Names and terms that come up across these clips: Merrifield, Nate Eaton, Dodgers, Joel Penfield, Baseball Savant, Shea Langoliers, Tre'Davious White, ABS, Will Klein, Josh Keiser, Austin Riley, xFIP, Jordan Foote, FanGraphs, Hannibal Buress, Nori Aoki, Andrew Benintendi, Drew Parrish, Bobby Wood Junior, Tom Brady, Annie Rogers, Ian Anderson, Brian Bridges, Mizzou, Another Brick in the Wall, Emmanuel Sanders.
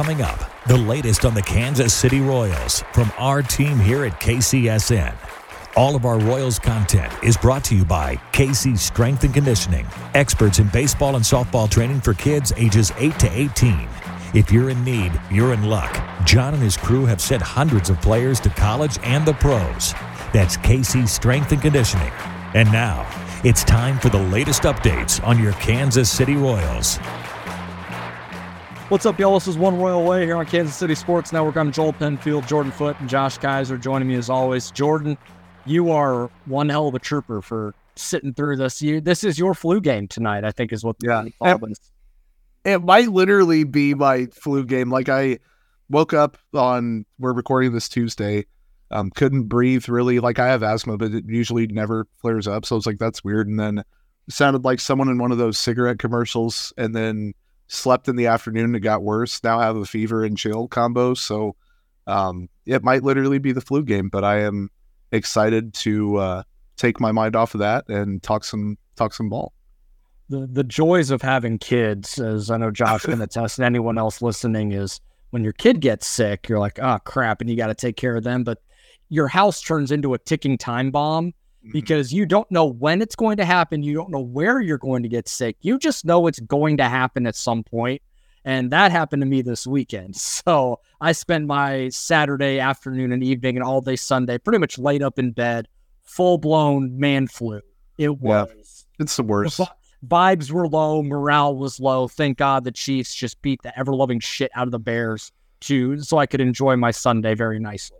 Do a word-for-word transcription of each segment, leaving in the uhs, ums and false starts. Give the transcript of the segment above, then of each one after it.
Coming up, the latest on the Kansas City Royals from our team here at K C S N. All of our Royals content is brought to you by K C Strength and Conditioning, experts in baseball and softball training for kids ages eight to eighteen. If you're in need, you're in luck. John and his crew have sent hundreds of players to college and the pros. That's K C Strength and Conditioning. And now, it's time for the latest updates on your Kansas City Royals. What's up, y'all? This is One Royal Way here on Kansas City Sports Network. I'm Joel Penfield, Jordan Foote, and Josh Keiser joining me as always. Jordan, you are one hell of a trooper for sitting through this. You, this is your flu game tonight, I think is what yeah. they call it. It might literally be my flu game. Like, I woke up on, we're recording this Tuesday, um, couldn't breathe really. Like, I have asthma, but it usually never flares up. So I was like, that's weird. And then it sounded like someone in one of those cigarette commercials, and then slept in the afternoon, it got worse. Now I have a fever and chill combo, so um, it might literally be the flu game, but I am excited to uh, take my mind off of that and talk some talk some ball. The the joys of having kids, as I know Josh can attest, and anyone else listening, is when your kid gets sick, you're like, oh, crap, and you got to take care of them, but your house turns into a ticking time bomb because you don't know when it's going to happen. You don't know where you're going to get sick. You just know it's going to happen at some point. And that happened to me this weekend. So I spent my Saturday afternoon and evening and all day Sunday pretty much laid up in bed, full-blown man flu. It was. Yeah, it's the worst. The vibes were low. Morale was low. Thank God the Chiefs just beat the ever-loving shit out of the Bears, too, so I could enjoy my Sunday very nicely.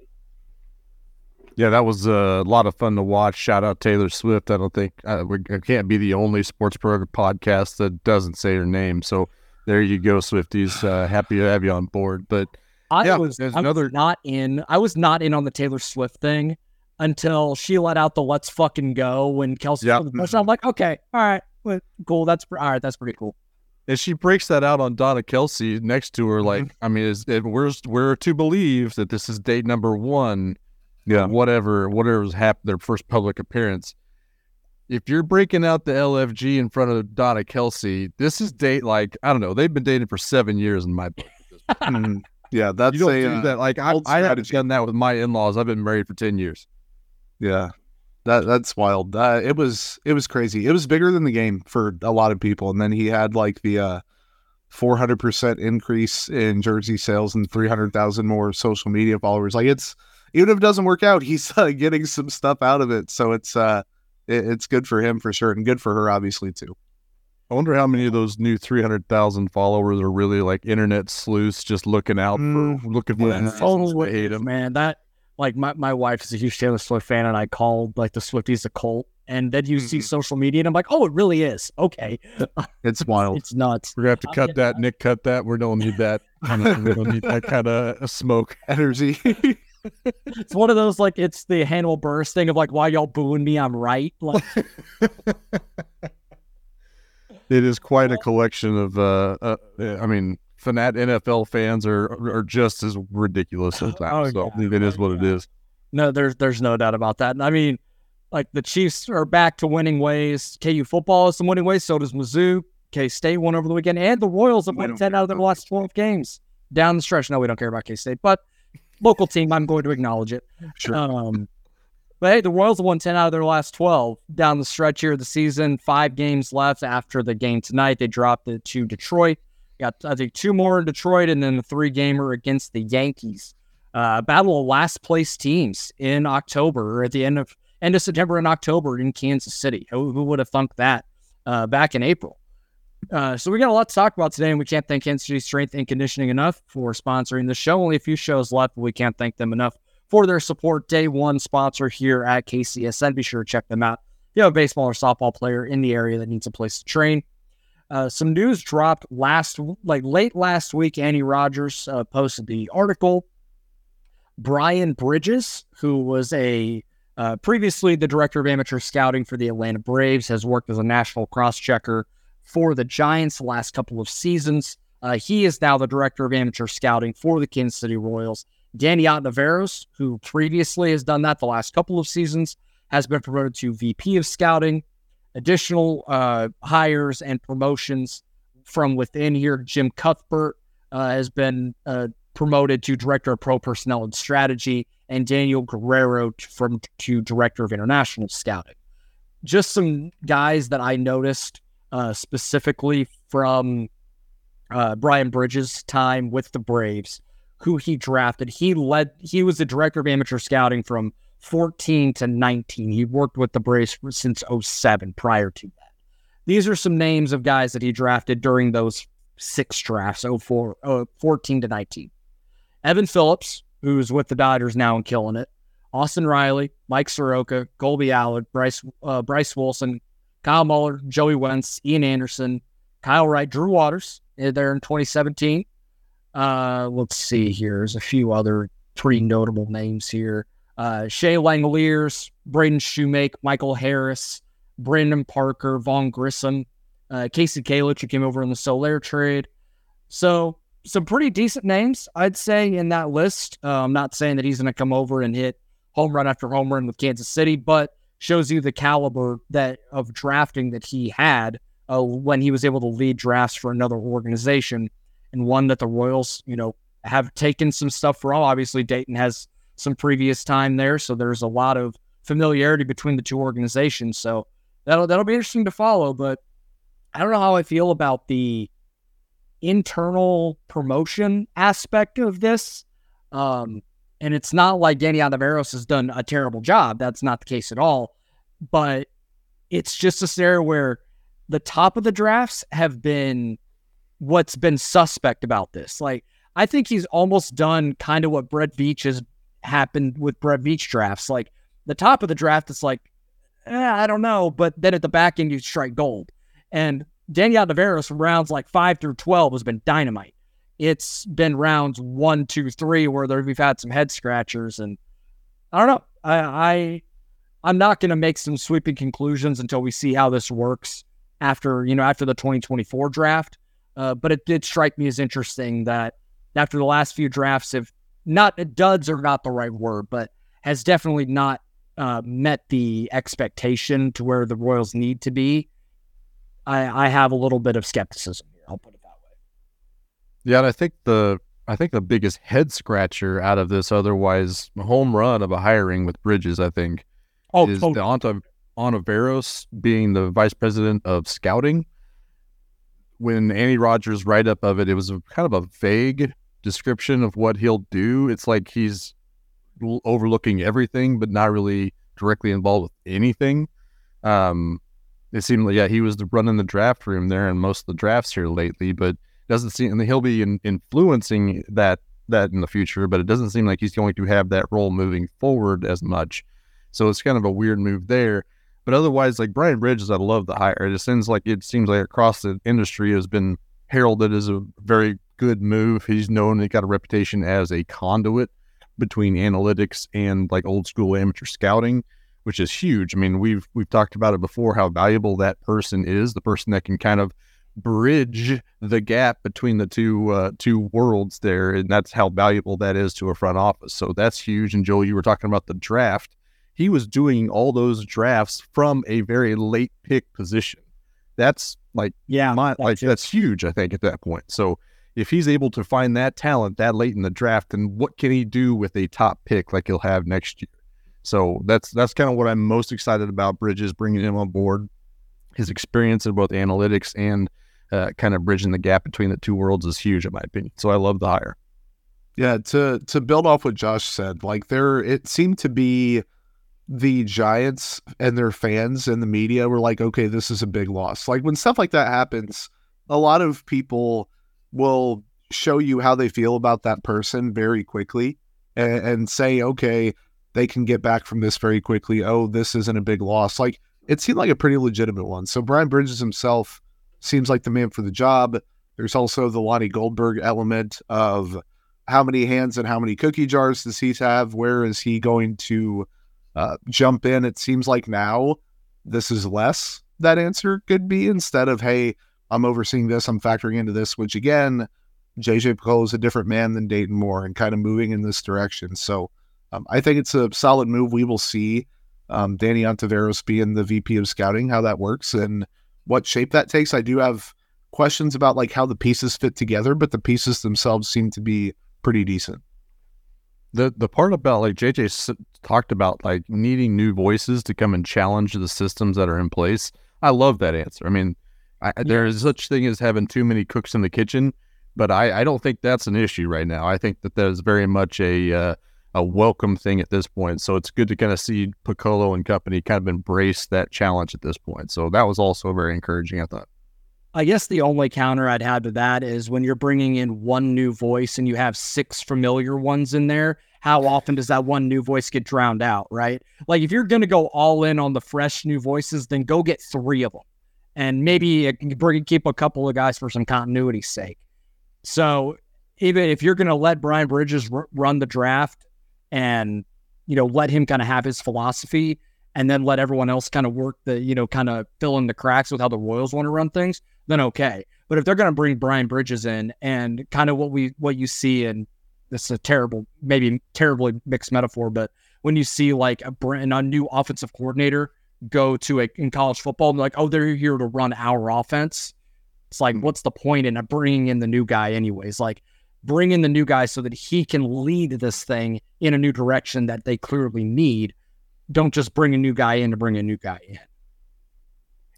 Yeah, that was a lot of fun to watch. Shout out Taylor Swift. I don't think uh, we I can't be the only sports program podcast that doesn't say her name. So there you go, Swifties. Uh, happy to have you on board. But I yeah, was, there's I another... was not in. I was not in on the Taylor Swift thing until she let out the "Let's fucking go" when Kelsey. Yep. I'm like, okay, all right, well, cool. That's all right. That's pretty cool. And she breaks that out on Donna Kelsey next to her. Like, I mean, is it, we're we're to believe that this is date number one. Yeah, whatever, whatever was happened, their first public appearance. If you're breaking out the L F G in front of Donna Kelsey, this is date like I don't know. They've been dating for seven years in my book. mm, yeah, that's you don't a, do that. Like I, I haven't done that with my in-laws. I've been married for ten years. Yeah, that that's wild. Uh, it was it was crazy. It was bigger than the game for a lot of people. And then he had like the uh, four hundred percent increase in jersey sales and three hundred thousand more social media followers. Like it's. Even if it doesn't work out, he's uh, getting some stuff out of it. So it's uh, it, it's good for him for sure, and good for her obviously too. I wonder how many of those new three hundred thousand followers are really like internet sleuths, just looking out for mm, looking for yeah. that. Total hate them, man. That like my my wife is a huge Taylor Swift fan, and I called like the Swifties a cult. And then you mm-hmm. see social media, and I'm like, oh, it really is. Okay, it's wild. It's nuts. We're gonna have to cut that. Nick, cut that. We don't need that. We don't need that kind of smoke energy. It's one of those, like, it's the Hannibal Buress thing of, like, why y'all booing me? I'm right. Like, it is quite a collection of, uh, uh I mean, fanat N F L fans are are just as ridiculous sometimes. Oh, so God, it is what God. It is. No, there's there's no doubt about that. And I mean, like, the Chiefs are back to winning ways. K U football is some winning ways. So does Mizzou. K-State won over the weekend. And the Royals have won ten out of their last twelve games down the stretch. No, we don't care about K-State, but local team, I'm going to acknowledge it. Sure. Um, but hey, the Royals have won ten out of their last twelve down the stretch here of the season. Five games left after the game tonight. They dropped it to Detroit. Got, I think, two more in Detroit and then the three-gamer against the Yankees. Uh, battle of last-place teams in October, or at the end of end of September and October in Kansas City. Who, who would have thunk that uh, back in April? Uh, so we got a lot to talk about today, and we can't thank Kansas City Strength and Conditioning enough for sponsoring the show. Only a few shows left, but we can't thank them enough for their support. Day one sponsor here at K C S N. Be sure to check them out. If you have a baseball or softball player in the area that needs a place to train. Uh, some news dropped last, like late last week. Annie Rogers uh, posted the article. Brian Bridges, who was a uh, previously the director of amateur scouting for the Atlanta Braves, has worked as a national cross-checker for the Giants the last couple of seasons. Uh, he is now the director of amateur scouting for the Kansas City Royals. Danny Ontiveros, who previously has done that the last couple of seasons, has been promoted to V P of scouting. Additional uh, hires and promotions from within here. Jim Cuthbert uh, has been uh, promoted to Director of Pro Personnel and Strategy, and Daniel Guerrero from to Director of International Scouting. Just some guys that I noticed uh, specifically from uh, Brian Bridges' time with the Braves, who he drafted. He led. He was the Director of Amateur Scouting from fourteen to nineteen. He worked with the Braves since oh seven prior to that. These are some names of guys that he drafted during those six drafts, oh four, oh, fourteen to nineteen. Evan Phillips, who's with the Dodgers now and killing it. Austin Riley, Mike Soroka, Colby Allard, Bryce uh, Bryce Wilson, Kyle Muller, Joey Wentz, Ian Anderson, Kyle Wright, Drew Waters there in twenty seventeen. Uh, let's see here. There's a few other pretty notable names here. Uh, Shea Langoliers, Braden Shoemake, Michael Harris, Brandon Parker, Vaughn Grissom, uh, Casey Kalich, who came over in the Soler trade. So some pretty decent names, I'd say, in that list. Uh, I'm not saying that he's going to come over and hit home run after home run with Kansas City, but shows you the caliber that of drafting that he had uh, when he was able to lead drafts for another organization, and one that the Royals, you know, have taken some stuff from. Obviously, Dayton has some previous time there, so there's a lot of familiarity between the two organizations. So that'll that'll be interesting to follow. But I don't know how I feel about the internal promotion aspect of this. Um, And it's not like Danny Ontiveros has done a terrible job. That's not the case at all. But it's just a scenario where the top of the drafts have been what's been suspect about this. Like, I think he's almost done kind of what Brett Veach has happened with Brett Veach drafts. Like, the top of the draft, it's like, eh, I don't know. But then at the back end, you strike gold. And Danny Ontiveros from rounds like five through twelve has been dynamite. It's been rounds one, two, three where there, we've had some head scratchers, and I don't know. I, I I'm not going to make some sweeping conclusions until we see how this works after you know after the twenty twenty-four draft. Uh, but it did strike me as interesting that after the last few drafts, if not duds are not the right word, but has definitely not uh, met the expectation to where the Royals need to be. I, I have a little bit of skepticism here. I'll put it. Yeah, and I think the I think the biggest head scratcher out of this otherwise home run of a hiring with Bridges, I think, oh, is totally. the Ontiveros being the vice president of scouting. When Annie Rogers' write up of it, it was a, kind of a vague description of what he'll do. It's like he's overlooking everything, but not really directly involved with anything. Um, it seemed like yeah, he was the running the draft room there and most of the drafts here lately, but. Doesn't seem, and he'll be in, influencing that that in the future, but it doesn't seem like he's going to have that role moving forward as much. So it's kind of a weird move there. But otherwise, like Brian Bridges, I love the hire. It just seems like it seems like across the industry has been heralded as a very good move. He's known, he got a reputation as a conduit between analytics and like old school amateur scouting, which is huge. I mean, we've we've talked about it before how valuable that person is, the person that can kind of bridge the gap between the two uh, two worlds there, and that's how valuable that is to a front office. So that's huge. And Joel, you were talking about the draft. He was doing all those drafts from a very late pick position. That's like yeah, my, that's like true. That's huge. I think at that point. So if he's able to find that talent that late in the draft, then what can he do with a top pick like he'll have next year? So that's that's kind of what I'm most excited about. Bridges bringing him on board, his experience in both analytics and Uh, kind of bridging the gap between the two worlds is huge, in my opinion. So I love the hire. Yeah, to to build off what Josh said, like there, it seemed to be the Giants and their fans and the media were like, okay, this is a big loss. Like when stuff like that happens, a lot of people will show you how they feel about that person very quickly and, and say, okay, they can get back from this very quickly. Oh, this isn't a big loss. Like it seemed like a pretty legitimate one. So Brian Bridges himself seems like the man for the job. There's also the Lonnie Goldberg element of how many hands and how many cookie jars does he have? Where is he going to uh, jump in? It seems like now this is less that answer could be instead of, hey, I'm overseeing this, I'm factoring into this, which again, J J Piccolo is a different man than Dayton Moore and kind of moving in this direction. So um, I think it's a solid move. We will see um, Danny Ontiveros being the V P of scouting, how that works. And what shape that takes, I do have questions about like how the pieces fit together, but the pieces themselves seem to be pretty decent. The the part about like J J talked about like needing new voices to come and challenge the systems that are in place. I love that answer. I mean, I, yeah. there is such thing as having too many cooks in the kitchen, but I, I don't think that's an issue right now. I think that that is very much a uh, a welcome thing at this point. So it's good to kind of see Piccolo and company kind of embrace that challenge at this point. So that was also very encouraging, I thought. I guess the only counter I'd have to that is when you're bringing in one new voice and you have six familiar ones in there, how often does that one new voice get drowned out, right? Like if you're going to go all in on the fresh new voices, then go get three of them and maybe bring, keep a couple of guys for some continuity's sake. So even if you're going to let Brian Bridges r- run the draft and, you know, let him kind of have his philosophy and then let everyone else kind of work the, you know, kind of fill in the cracks with how the Royals want to run things, then okay. But if they're going to bring Brian Bridges in and kind of what we what you see, and this is a terrible, maybe terribly mixed metaphor, but when you see like a brand a new offensive coordinator go to a in college football and like, oh, they're here to run our offense, it's like, what's the point in bringing in the new guy anyways? Like, bring in the new guy so that he can lead this thing in a new direction that they clearly need. Don't just bring a new guy in to bring a new guy in.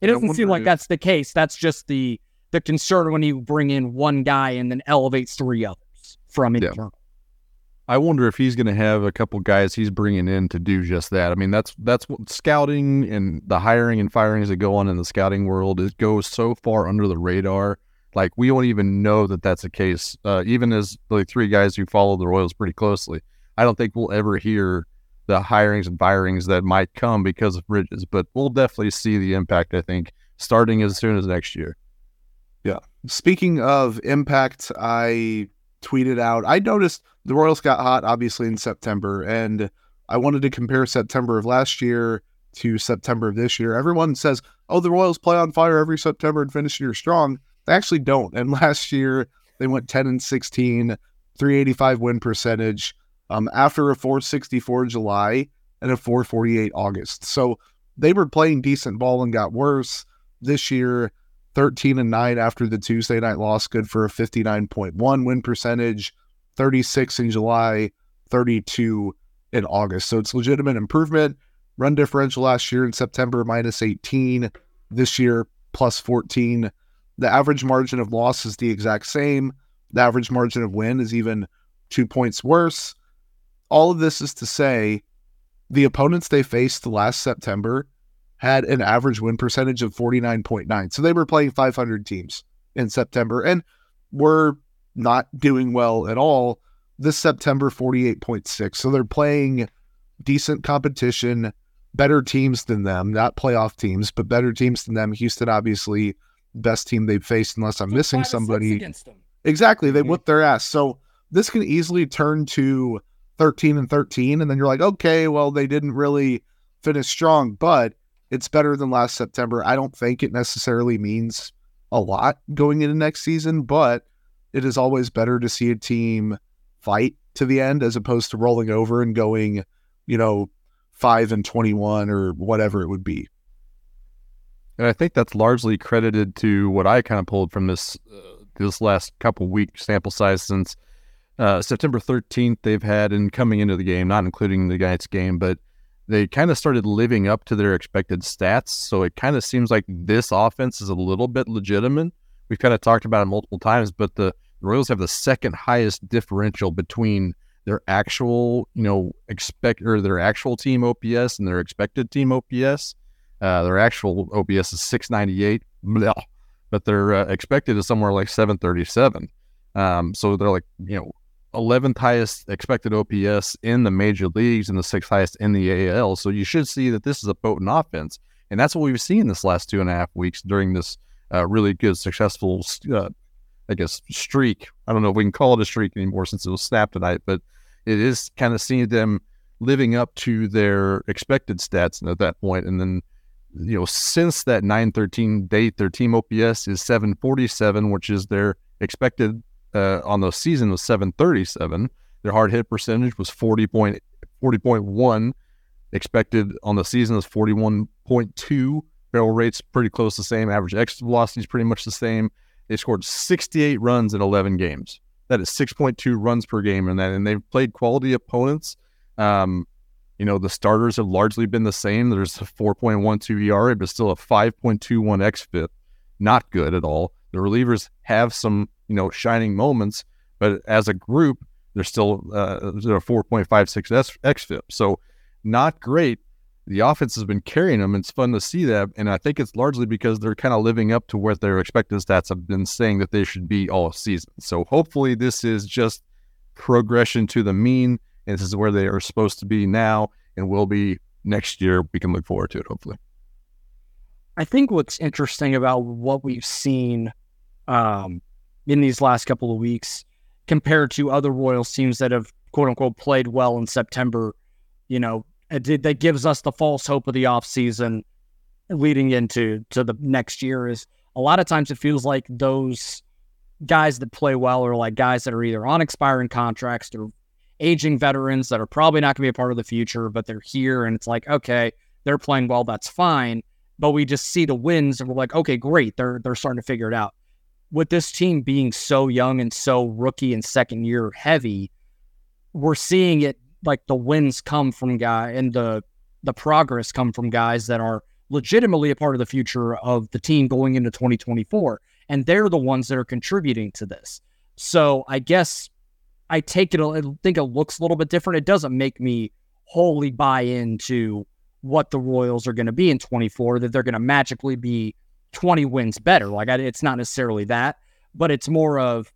It doesn't seem like that's the case. That's just the the concern when you bring in one guy and then elevates three others from internal. Yeah. I wonder if he's going to have a couple guys he's bringing in to do just that. I mean, that's that's what scouting and the hiring and firings that go on in the scouting world, it goes so far under the radar. Like, we don't even know that that's the case. Uh, even as the like, three guys who follow the Royals pretty closely, I don't think we'll ever hear the hirings and firings that might come because of Bridges, but we'll definitely see the impact, I think, starting as soon as next year. Yeah. Speaking of impact, I tweeted out, I noticed the Royals got hot, obviously, in September, and I wanted to compare September of last year to September of this year. Everyone says, oh, the Royals play on fire every September and finish the year strong. They actually don't. And last year, they went ten and sixteen, three eighty-five win percentage, Um, after a four sixty-four July and a four forty-eight August. So they were playing decent ball and got worse. This year, thirteen and nine after the Tuesday night loss, good for a fifty-nine point one win percentage, thirty-six in July, thirty-two in August. So it's legitimate improvement. Run differential last year in September, minus eighteen. This year, plus fourteen. The average margin of loss is the exact same. The average margin of win is even two points worse. All of this is to say the opponents they faced last September had an average win percentage of forty-nine point nine. So they were playing five hundred teams in September and were not doing well at all. This September, forty-eight point six. So they're playing decent competition, better teams than them, not playoff teams, but better teams than them. Houston, obviously, best team they've faced, unless I'm so missing somebody. Against them. Exactly. They mm-hmm. whipped their ass. So this can easily turn to thirteen and thirteen, and then you're like, okay, well, they didn't really finish strong, but it's better than last September. I don't think it necessarily means a lot going into next season, but it is always better to see a team fight to the end as opposed to rolling over and going, you know, five and twenty-one or whatever it would be. And I think that's largely credited to what I kind of pulled from this uh, this last couple week sample size since Uh, September thirteenth, they've had, and coming into the game, not including the Giants game, but they kind of started living up to their expected stats. So it kind of seems like this offense is a little bit legitimate. We've kind of talked about it multiple times, but the Royals have the second highest differential between their actual, you know, expect or their actual team O P S and their expected team O P S. Uh, their actual O P S is six ninety-eight, blah, but their uh, expected is somewhere like seven thirty-seven. Um, so they're like, you know, eleventh highest expected O P S in the major leagues and the sixth highest in the A L. So you should see that this is a potent offense. And that's what we've seen this last two and a half weeks during this uh, really good, successful, uh, I guess, streak. I don't know if we can call it a streak anymore since it was snapped tonight, but it is kind of seeing them living up to their expected stats at that point. And then, you know, since that nine thirteen date, their team O P S is seven forty-seven, which is their expected Uh, on the season was seven thirty-seven. Their hard hit percentage was forty point one. Expected on the season was forty-one point two. Barrel rate's pretty close the same. Average exit velocity is pretty much the same. They scored sixty-eight runs in eleven games. That is six point two runs per game in that, and they've played quality opponents. Um, you know, the starters have largely been the same. There's a four point one two E R A, but still a five point two one xFIP. Not good at all. The relievers have some, you know, shining moments, but as a group, they're still uh, they're a four point five six xFIP. So not great. The offense has been carrying them. It's fun to see that, and I think it's largely because they're kind of living up to what their expected stats have been saying that they should be all season. So hopefully this is just progression to the mean, and this is where they are supposed to be now and will be next year. We can look forward to it, hopefully. I think what's interesting about what we've seen um, in these last couple of weeks compared to other Royals teams that have, quote-unquote, played well in September, you know, it, that gives us the false hope of the offseason leading into to the next year is a lot of times it feels like those guys that play well are like guys that are either on expiring contracts or aging veterans that are probably not going to be a part of the future, but they're here, and it's like, okay, they're playing well, that's fine. But we just see the wins, and we're like, okay, great, they're they're starting to figure it out. With this team being so young and so rookie and second year heavy, we're seeing it like the wins come from guys and the the progress come from guys that are legitimately a part of the future of the team going into twenty twenty-four, and they're the ones that are contributing to this. So I guess I take it. I think it looks a little bit different. It doesn't make me wholly buy into what the Royals are going to be in twenty-four, that they're going to magically be twenty wins better. Like I, it's not necessarily that, but it's more of,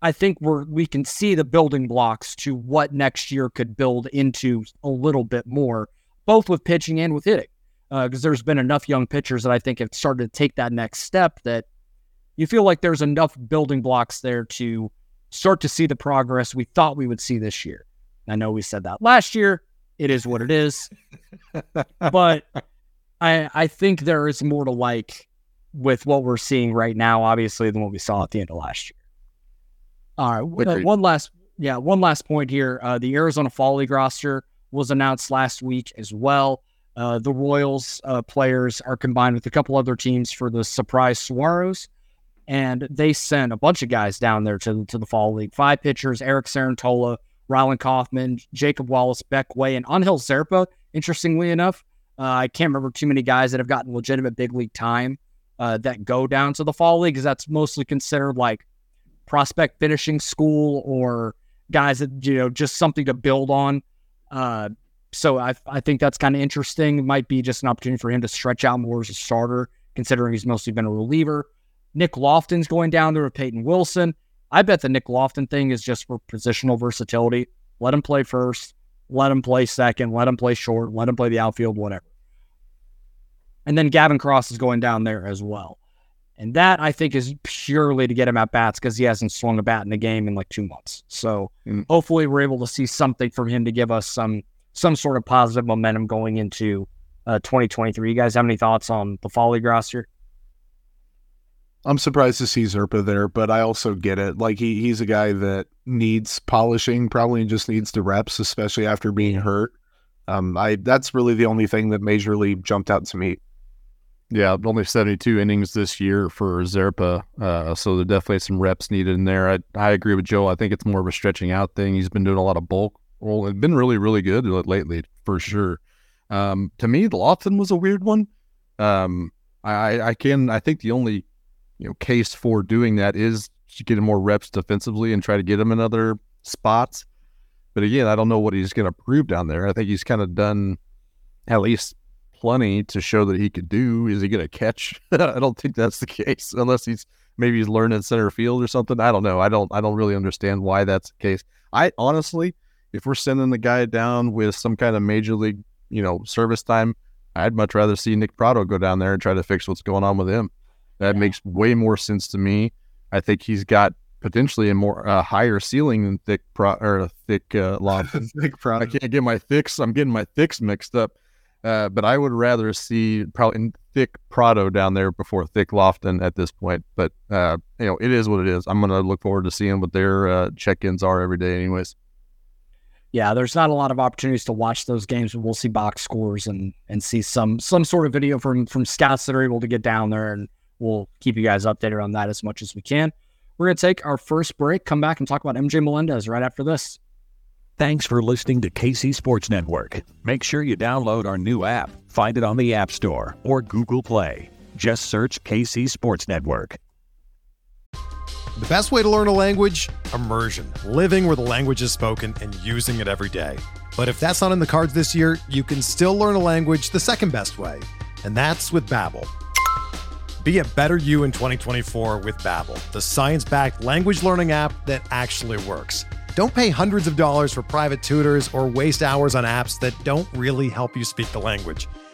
I think we're, we can see the building blocks to what next year could build into a little bit more, both with pitching and with hitting. Uh, because there's been enough young pitchers that I think have started to take that next step that you feel like there's enough building blocks there to start to see the progress we thought we would see this year. I know we said that last year. It is what it is, but I I think there is more to like with what we're seeing right now, obviously, than what we saw at the end of last year. All right, uh, one last yeah, one last point here. Uh, the Arizona Fall League roster was announced last week as well. Uh, the Royals uh, players are combined with a couple other teams for the Surprise Saguaros, and they sent a bunch of guys down there to to the Fall League. Five pitchers: Eric Sarantola, Rylan Kaufman, Jacob Wallace, Beck Way, and Angel Serpa, interestingly enough. Uh, I can't remember too many guys that have gotten legitimate big league time uh, that go down to the Fall League, because that's mostly considered like prospect finishing school or guys that, you know, just something to build on. Uh, so I, I think that's kind of interesting. It might be just an opportunity for him to stretch out more as a starter, considering he's mostly been a reliever. Nick Lofton's going down there with Peyton Wilson. I bet the Nick Lofton thing is just for positional versatility. Let him play first, let him play second, let him play short, let him play the outfield, whatever. And then Gavin Cross is going down there as well. And that, I think, is purely to get him at bats because he hasn't swung a bat in the game in like two months. So mm. hopefully we're able to see something from him to give us some some sort of positive momentum going into uh, twenty twenty-three. You guys have any thoughts on the Fall League roster? I'm surprised to see Zerpa there, but I also get it. Like he, he's a guy that needs polishing, probably just needs the reps, especially after being hurt. Um, I that's really the only thing that majorly jumped out to me. Yeah, only seventy-two innings this year for Zerpa, uh, so there's definitely some reps needed in there. I I agree with Joe. I think it's more of a stretching out thing. He's been doing a lot of bulk. Well, it's been really, really good lately for sure. Um, to me, Lofton was a weird one. Um, I I can I think the only you know, case for doing that is to get him more reps defensively and try to get him in other spots. But again, I don't know what he's going to prove down there. I think he's kind of done at least plenty to show that he could do. Is he going to catch? I don't think that's the case, unless he's maybe he's learning center field or something. I don't know. I don't. I don't really understand why that's the case. I honestly, if we're sending the guy down with some kind of major league, you know, service time, I'd much rather see Nick Prado go down there and try to fix what's going on with him. That makes way more sense to me. I think he's got potentially a more uh, higher ceiling than thick pro or a thick uh, Lofton. Thick Prado. I can't get my thicks. I'm getting my thicks mixed up. Uh, but I would rather see probably thick Prado down there before thick Lofton at this point. But uh, you know, it is what it is. I'm gonna look forward to seeing what their uh, check-ins are every day, anyways. Yeah, there's not a lot of opportunities to watch those games, but we'll see box scores and and see some some sort of video from from scouts that are able to get down there and we'll keep you guys updated on that as much as we can. We're going to take our first break, come back and talk about M J Melendez right after this. Thanks for listening to K C Sports Network. Make sure you download our new app. Find it on the App Store or Google Play. Just search K C Sports Network. The best way to learn a language? Immersion. Living where the language is spoken and using it every day. But if that's not in the cards this year, you can still learn a language the second best way. And that's with Babbel. Be a better you in twenty twenty-four with Babbel, the science-backed language learning app that actually works. Don't pay hundreds of dollars for private tutors or waste hours on apps that don't really help you speak the language.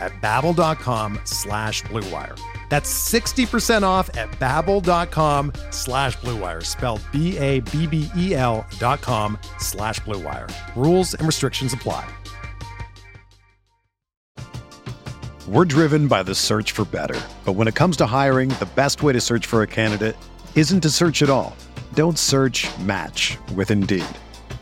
at babbel.com slash bluewire. That's sixty percent off at babbel.com slash bluewire, spelled B A B B E L dot com slash bluewire. Rules and restrictions apply. We're driven by the search for better. But when it comes to hiring, the best way to search for a candidate isn't to search at all. Don't search, match with Indeed.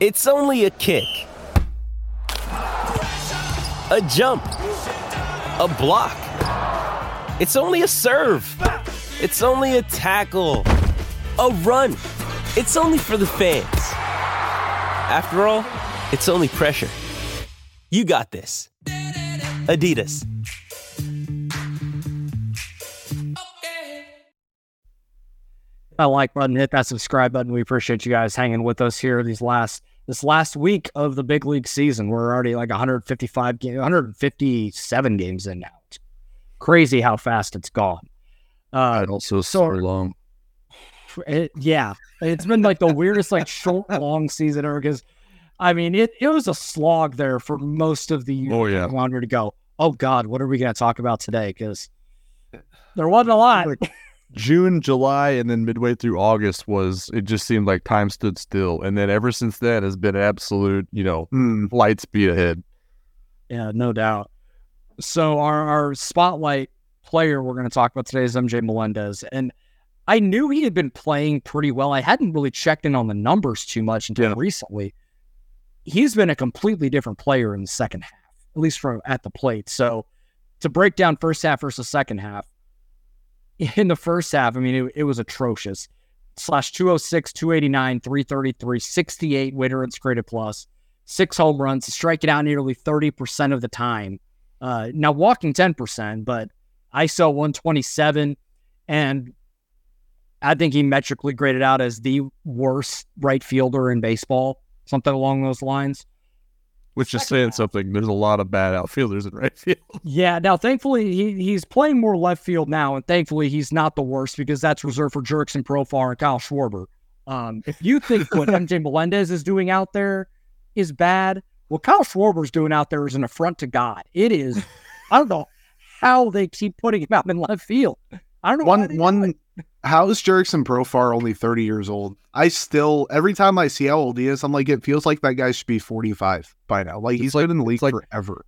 It's only a kick, a jump, a block. It's only a serve. It's only a tackle, a run. It's only for the fans. After all, it's only pressure. You got this. Adidas. That like button, hit that subscribe button. We appreciate you guys hanging with us here these last this last week of the big league season. We're already like one hundred fifty-five, one hundred fifty-seven games in now. It's crazy how fast it's gone. Uh, also, so long. It, yeah, it's been like the weirdest, like short, long season ever. Because I mean, it it was a slog there for most of the year. Oh yeah, longer to go. Oh God, what are we going to talk about today? Because there wasn't a lot. June, July, and then midway through August was, it just seemed like time stood still. And then ever since then has been absolute, you know, mm. light speed ahead. Yeah, no doubt. So our, our spotlight player we're going to talk about today is M J Melendez. And I knew he had been playing pretty well. I hadn't really checked in on the numbers too much until yeah. recently. He's been a completely different player in the second half, at least from at the plate. So to break down first half versus second half, in the first half, I mean, it, it was atrocious. Slash two oh six, two eighty-nine, three thirty-three, sixty-eight weighted runs created plus, six home runs, striking out nearly thirty percent of the time. Uh, now walking ten percent, but I S O one twenty-seven, and I think he metrically graded out as the worst right fielder in baseball, something along those lines. Which is saying something. There's a lot of bad outfielders in right field. Yeah. Now, thankfully, he he's playing more left field now, and thankfully, he's not the worst because that's reserved for Jurickson Profar and Kyle Schwarber. Um, if you think what M J Melendez is doing out there is bad, what Kyle Schwarber's doing out there is an affront to God. It is. I don't know how they keep putting him out in left field. I don't know. One one. How is Jurickson Profar only thirty years old? I still, every time I see how old he is, I'm like, it feels like that guy should be forty-five by now. Like, he's been in the league forever.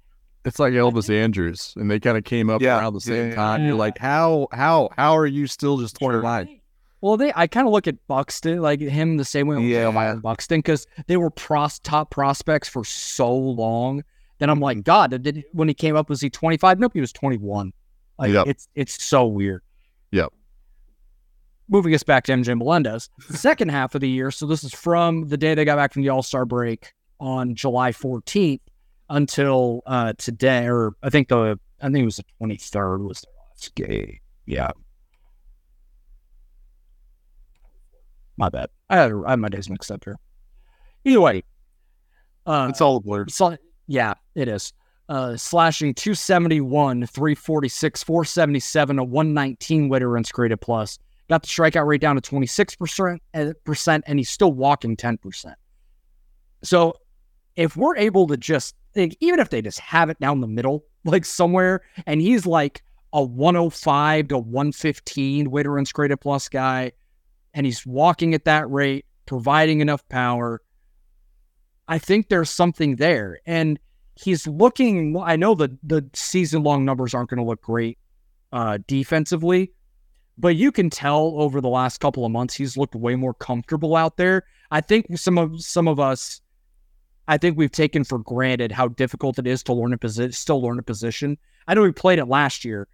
It's like Elvis Andrews, and they kind of came up yeah. around the same yeah, time. Yeah. You're like, how how how are you still just twenty-nine? Sure. Well, they I kind of look at Buxton, like him the same way yeah. with Buxton, because they were pros, top prospects for so long. Then I'm like, God, did, when he came up, was he twenty-five? Nope, he was twenty-one. Like, yep. It's it's so weird. Yep. Moving us back to M J Melendez. Second half of the year, so this is from the day they got back from the All-Star break on July fourteenth until uh, today, or I think the I think it was the twenty-third was the last game. Yeah. My bad. I had, I had my days mixed up here. Either way. Uh, it's all a blur. So, yeah, it is. Uh, slashing two seventy-one, three forty-six, four seventy-seven, a one nineteen weighted runs created plus. Got the strikeout rate down to twenty-six percent, and he's still walking ten percent. So if we're able to just, like, even if they just have it down the middle, like somewhere, and he's like a one oh five to one fifteen weighted runs created plus guy, and he's walking at that rate, providing enough power, I think there's something there. And he's looking, I know the, the season-long numbers aren't going to look great uh, defensively, but you can tell over the last couple of months he's looked way more comfortable out there. I think some of some of us, I think we've taken for granted how difficult it is to learn a position, still learn a position. I know we played it last year,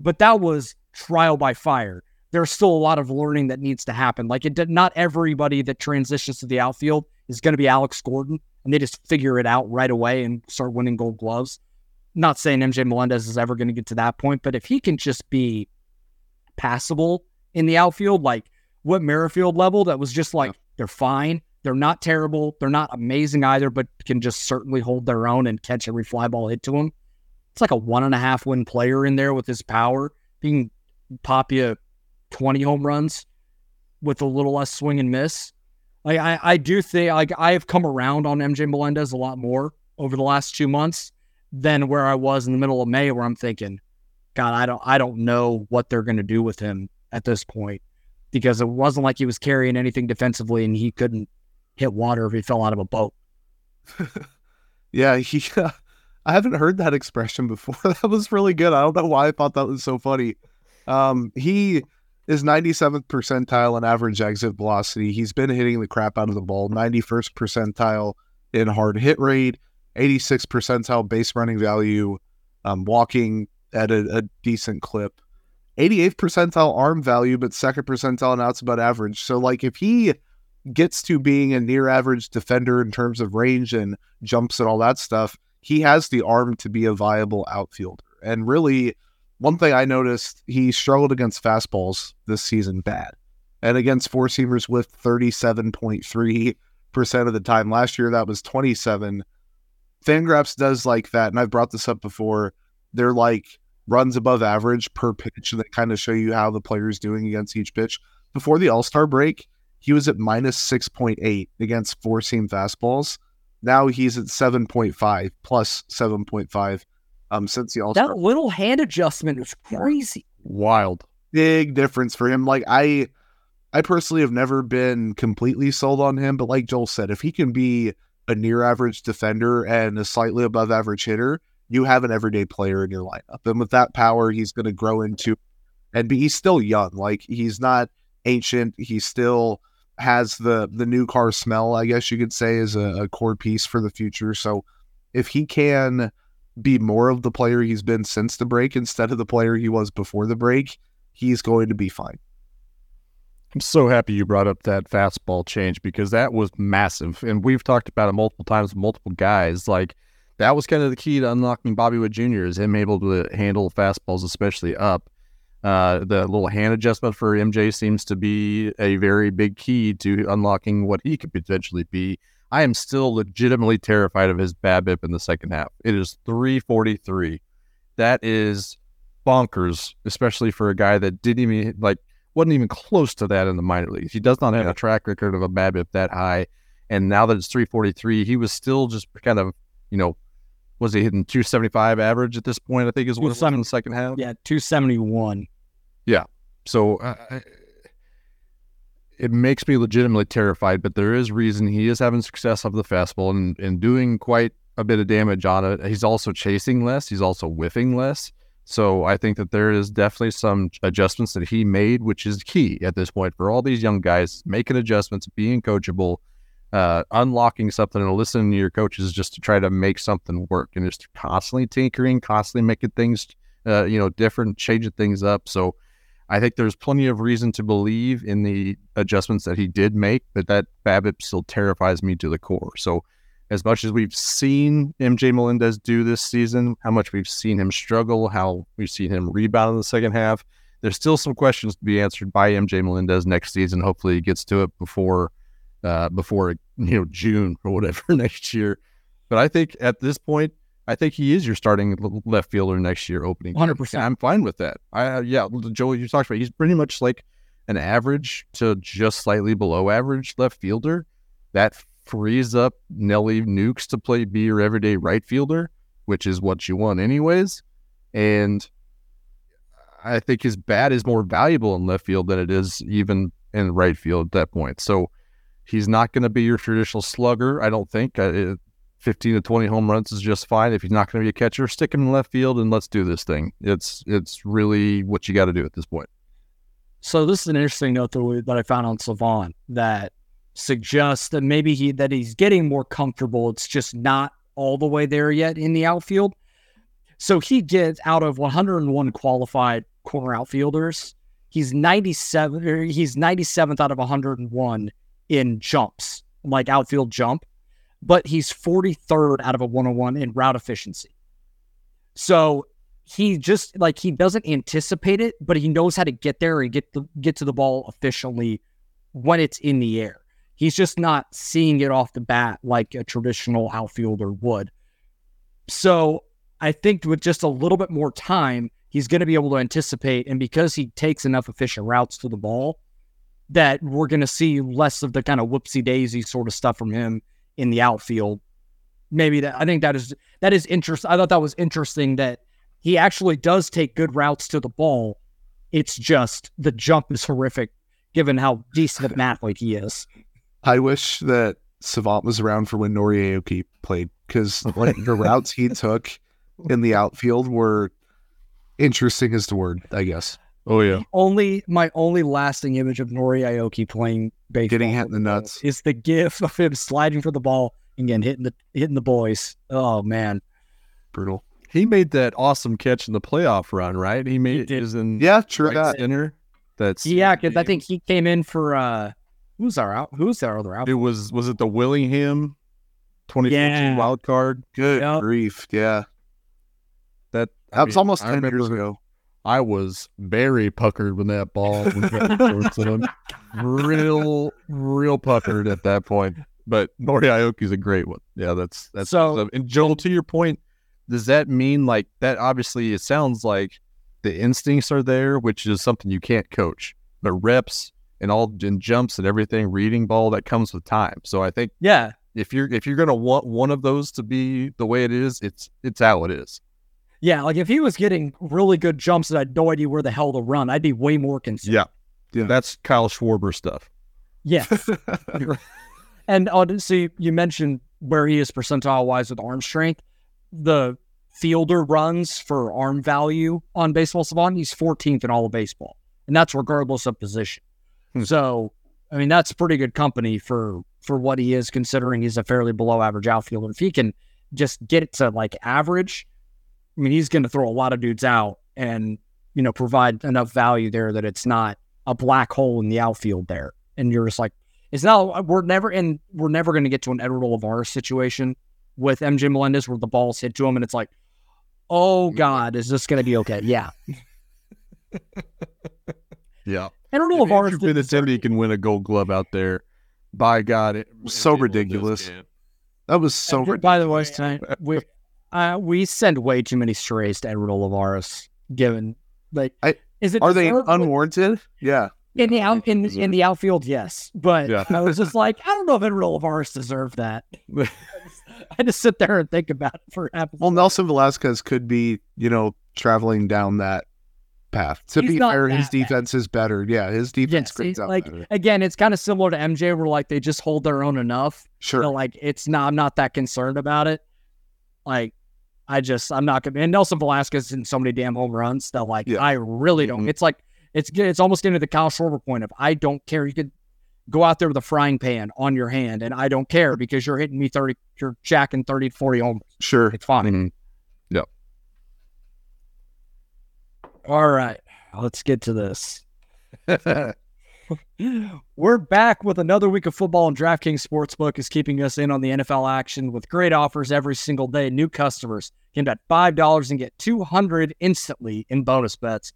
but that was trial by fire. There's still a lot of learning that needs to happen. Like, it did, not everybody that transitions to the outfield is going to be Alex Gordon, and they just figure it out right away and start winning Gold Gloves. Not saying M J Melendez is ever going to get to that point, but if he can just be passable in the outfield, like what Merrifield level, that was just like, yeah. They're fine. They're not terrible. They're not amazing either, but can just certainly hold their own and catch every fly ball hit to him. It's like a one and a half win player in there with his power. He can pop you twenty home runs with a little less swing and miss. Like, I, I do think, like, I have come around on M J Melendez a lot more over the last two months than where I was in the middle of May, where I'm thinking, God, I don't, I don't know what they're going to do with him at this point, because it wasn't like he was carrying anything defensively and he couldn't hit water if he fell out of a boat. yeah, he. Uh, I haven't heard that expression before. That was really good. I don't know why I thought that was so funny. Um, he is ninety-seventh percentile in average exit velocity. He's been hitting the crap out of the ball. ninety-first percentile in hard hit rate. eighty-sixth percentile base running value. Um, walking at a, a decent clip. eighty-eighth percentile arm value, but second percentile and out's about average. So, like, if he gets to being a near average defender in terms of range and jumps and all that stuff, he has the arm to be a viable outfielder. And really, one thing I noticed, he struggled against fastballs this season bad. And against four-seamers with thirty-seven point three percent of the time. Last year, that was twenty-seven. FanGraphs does like that, and I've brought this up before. They're like runs above average per pitch, and they kind of show you how the player's doing against each pitch. Before the All-Star break, he was at minus six point eight against four-seam fastballs. Now he's at seven point five, plus seven point five um, since the All-Star. That little hand adjustment is crazy. Wild. Big difference for him. Like, I I personally have never been completely sold on him, but like Joel said, if he can be a near-average defender and a slightly above-average hitter, you have an everyday player in your lineup. And with that power, he's going to grow into, and he's still young. Like, he's not ancient. He still has the, the new car smell, I guess you could say, is a, a core piece for the future. So if he can be more of the player he's been since the break instead of the player he was before the break, he's going to be fine. I'm so happy you brought up that fastball change, because that was massive. And we've talked about it multiple times, multiple guys. Like, that was kind of the key to unlocking Bobby Wood Junior is him able to handle fastballs, especially up. Uh, the little hand adjustment for M J seems to be a very big key to unlocking what he could potentially be. I am still legitimately terrified of his BABIP in the second half. It is three forty-three. That is bonkers, especially for a guy that didn't even, like, wasn't even close to that in the minor leagues. He does not have a track record of a BABIP that high. And now that it's three forty-three, he was still just kind of, you know, was he hitting two seventy-five average at this point, I think is what it was in the second half? Yeah, two seventy-one. Yeah. So uh, it makes me legitimately terrified, but there is reason he is having success off the fastball and, and doing quite a bit of damage on it. He's also chasing less. He's also whiffing less. So I think that there is definitely some adjustments that he made, which is key at this point for all these young guys, making adjustments, being coachable, uh, unlocking something and listening to your coaches just to try to make something work, and just constantly tinkering, constantly making things, uh, you know, different, changing things up. So I think there's plenty of reason to believe in the adjustments that he did make, but that BABIP still terrifies me to the core. So as much as we've seen M J Melendez do this season, how much we've seen him struggle, how we've seen him rebound in the second half, there's still some questions to be answered by M J Melendez next season. Hopefully he gets to it before uh, before you know June or whatever next year. But I think at this point, I think he is your starting left fielder next year opening. one hundred percent. I'm fine with that. I Yeah, Joel, you talked about he's pretty much like an average to just slightly below average left fielder. That frees up Nelly Nukes to play B or everyday right fielder, which is what you want anyways. And I think his bat is more valuable in left field than it is even in right field at that point. So he's not going to be your traditional slugger, I don't think. fifteen to twenty home runs is just fine. If he's not going to be a catcher, stick him in left field and let's do this thing. It's it's really what you got to do at this point. So this is an interesting note that, we, that I found on Savant that suggests that maybe he that he's getting more comfortable. It's just not all the way there yet in the outfield. So he gets out of one hundred one qualified corner outfielders, he's ninety-seven. Or he's ninety-seventh out of one hundred one in jumps, like outfield jump, but he's forty-third out of a one oh one in route efficiency. So he just like he doesn't anticipate it, but he knows how to get there and get the, get to the ball efficiently when it's in the air. He's just not seeing it off the bat like a traditional outfielder would. So I think with just a little bit more time, he's going to be able to anticipate. And because he takes enough efficient routes to the ball, that we're going to see less of the kind of whoopsie-daisy sort of stuff from him in the outfield. Maybe that, I think that is, that is interesting. I thought that was interesting that he actually does take good routes to the ball. It's just the jump is horrific given how decent of an athlete he is. I wish that Savant was around for when Nori Aoki played, because like the routes he took in the outfield were interesting is the word, I guess. Oh yeah. The only my only lasting image of Nori Aoki playing baseball, getting hit in the nuts, is the gif of him sliding for the ball and again hitting the hitting the boys. Oh man, brutal. He made that awesome catch in the playoff run, right? He made he did. It was in yeah, true right center. That's yeah, because I think he came in for. Uh, Who's our out? Who's our other out? It was was it the Willingham twenty fifteen yeah. wild card? Good yep. grief, yeah. That that I was mean, almost ten years ago. I was very puckered when that ball was him. Real, real puckered at that point. But Nori Aoki's a great one. Yeah, that's that's so. And Joel, to your point, does that mean like that? Obviously, it sounds like the instincts are there, which is something you can't coach. The reps. And all and jumps and everything, reading ball that comes with time. So I think, yeah, if you're if you're gonna want one of those to be the way it is, it's it's how it is. Yeah, like if he was getting really good jumps and I had no idea where the hell to run, I'd be way more concerned. Yeah, yeah. That's Kyle Schwarber stuff. Yeah, and obviously you mentioned where he is percentile wise with arm strength. The fielder runs for arm value on Baseball Savant. He's fourteenth in all of baseball, and that's regardless of position. So, I mean, that's pretty good company for, for what he is, considering he's a fairly below average outfielder. If he can just get it to like average, I mean, he's going to throw a lot of dudes out and, you know, provide enough value there that it's not a black hole in the outfield there. And you're just like, it's not, we're never in, we're never going to get to an Edward Olivares situation with M J Melendez where the ball's hit to him and it's like, oh God, is this going to be okay? Yeah. Yeah. I don't know if Andrew Benintendi can win a Gold Glove out there. By God, it was so ridiculous. That was so ridiculous. By the way, tonight we uh, we send way too many strays to Edward Olivares. Given like, I, is it are they unwarranted? Yeah, in the out, in in the outfield, yes. But yeah. I was just like, I don't know if Edward Olivares deserved that. I, just, I just sit there and think about it for half. Well, Nelson Velasquez could be, you know, traveling down that path. To he's be fair, his defense bad. Is better. Yeah, his defense yes, out like better. Again, it's kind of similar to M J where like they just hold their own enough. Sure. Like it's not I'm not that concerned about it. Like, I just, I'm not going to, and Nelson Velasquez in so many damn home runs that, like, yeah. I really don't. Mm-hmm. It's like, it's it's almost into the Kyle Schwarber point of, I don't care. You could go out there with a frying pan on your hand, and I don't care because you're hitting me thirty, you're jacking thirty, forty homers. Sure. It's fine. Mm-hmm. Yeah. All right. Let's get to this. We're back with another week of football, and DraftKings Sportsbook is keeping us in on the N F L action with great offers every single day. New customers can bet five dollars and get two hundred dollars instantly in bonus bets.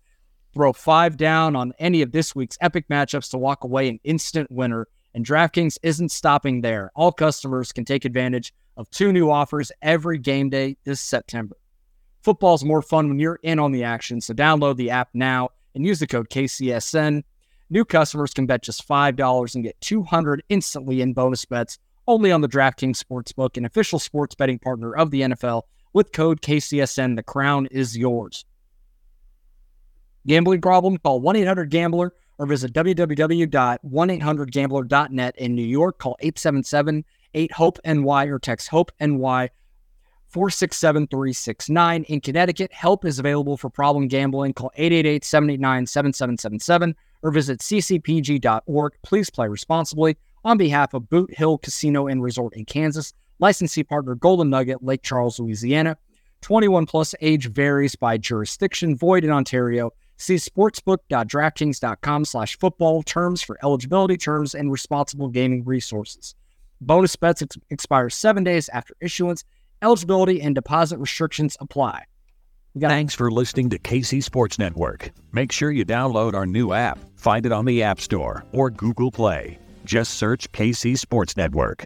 Throw five down on any of this week's epic matchups to walk away an instant winner. And DraftKings isn't stopping there. All customers can take advantage of two new offers every game day this September. Football's more fun when you're in on the action, so download the app now and use the code K C S N. New customers can bet just five dollars and get two hundred dollars instantly in bonus bets, only on the DraftKings Sportsbook, an official sports betting partner of the N F L. With code K C S N, the crown is yours. Gambling problem? Call one eight hundred gambler or visit w w w dot one eight hundred gambler dot net. In New York, call eight seven seven, eight, hope N Y or text HOPE-NY four six seven, three six nine. In Connecticut, help is available for problem gambling. Call eight eight eight, seven eight nine, seven seven seven seven. Or visit c c p g dot org. Please play responsibly. On behalf of Boot Hill Casino and Resort in Kansas, licensee partner Golden Nugget, Lake Charles, Louisiana. twenty-one plus age varies by jurisdiction. Void in Ontario. See sportsbook dot draftkings dot com slash football. Terms for eligibility, terms, and responsible gaming resources. Bonus bets ex- expire seven days after issuance. Eligibility and deposit restrictions apply. Thanks for listening to K C Sports Network. Make sure you download our new app. Find it on the App Store or Google Play. Just search K C Sports Network.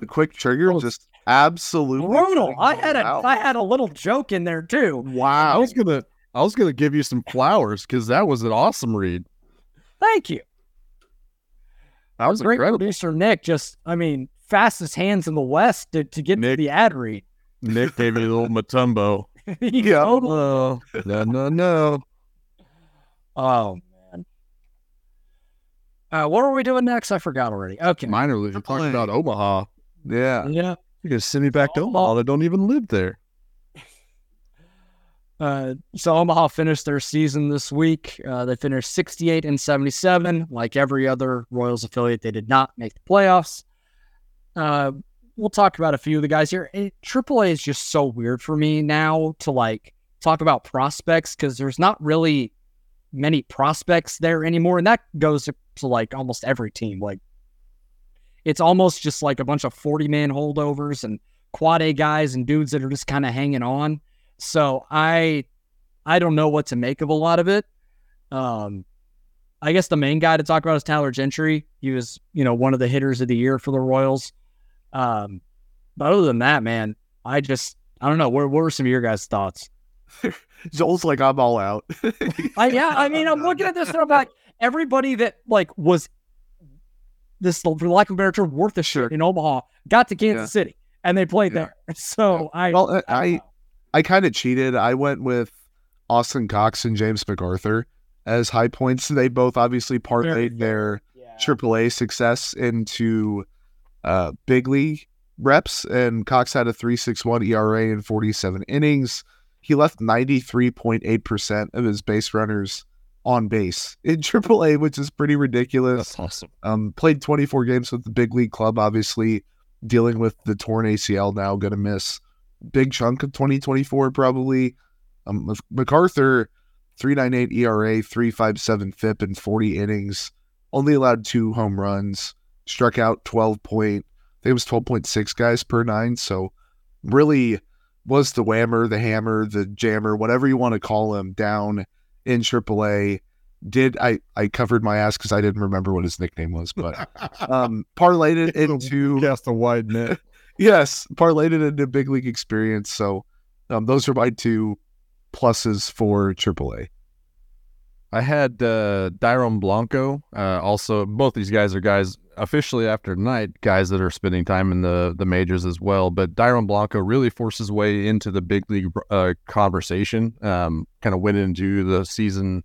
The quick trigger was just absolutely brutal. I had a, I had a little joke in there too. Wow. I was gonna I was gonna give you some flowers because that was an awesome read. Thank you. That was great. Producer Nick just, I mean, fastest hands in the West to, to get Nick, to the ad read. Nick gave me a little Matumbo. Yeah. Oh, no, no, no. Oh, man. Uh, what are we doing next? I forgot already. Okay. Minor league. You're talking about Omaha. Yeah. Yeah. You're going to send me back to Omaha. They don't even live there. Uh, so Omaha finished their season this week. Uh, they finished sixty-eight and seventy-seven. Like every other Royals affiliate, they did not make the playoffs. Uh, We'll talk about a few of the guys here. It, triple A is just so weird for me now to like talk about prospects because there's not really many prospects there anymore. And that goes to, to like almost every team. Like it's almost just like a bunch of forty man holdovers and quad A guys and dudes that are just kind of hanging on. So I, I don't know what to make of a lot of it. Um, I guess the main guy to talk about is Tyler Gentry. He was, you know, one of the hitters of the year for the Royals. Um, but other than that, man, I just, I don't know. What, what were some of your guys' thoughts? Joel's like, I'm all out. I, yeah, I mean, I'm looking at this and I'm like, everybody that like was this, for lack of a better term, worth the shit in Omaha got to Kansas yeah. City and they played yeah. there. So yeah. I, well, I, I, I kind of cheated. I went with Austin Cox and James MacArthur as high points. They both obviously parlayed their yeah. triple A success into Uh, big league reps, and Cox had a three point six one E R A in forty-seven innings. He left ninety-three point eight percent of his base runners on base in triple A, which is pretty ridiculous. That's awesome. Um, played twenty-four games with the big league club, obviously dealing with the torn A C L now, going to miss big chunk of twenty twenty-four probably. Um, MacArthur, three point nine eight E R A, three point five seven F I P in forty innings, only allowed two home runs. Struck out twelve point, I think it was twelve point six guys per nine. So really was the whammer, the hammer, the jammer, whatever you want to call him, down in triple A. Did I, I covered my ass because I didn't remember what his nickname was, but um, parlayed it into... Cast a wide net. Yes, parlayed it into big league experience. So um, those are my two pluses for triple A. I had uh, Dyron Blanco. Uh, also, both these guys are guys, officially after tonight, guys that are spending time in the, the majors as well. But Dyron Blanco really forced his way into the big league uh, conversation, um, kind of went into the season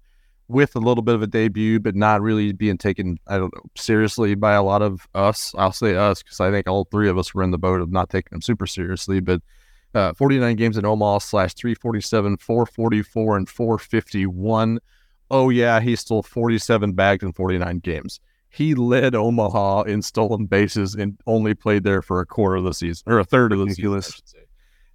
with a little bit of a debut, but not really being taken, I don't know, seriously by a lot of us. I'll say us because I think all three of us were in the boat of not taking him super seriously. But uh, forty-nine games in Omaha, slash three forty-seven, four forty-four, and four fifty-one. Oh, yeah, he stole forty-seven bags in forty-nine games. He led Omaha in stolen bases and only played there for a quarter of the season, or a third of the Ridiculous. season, I should say.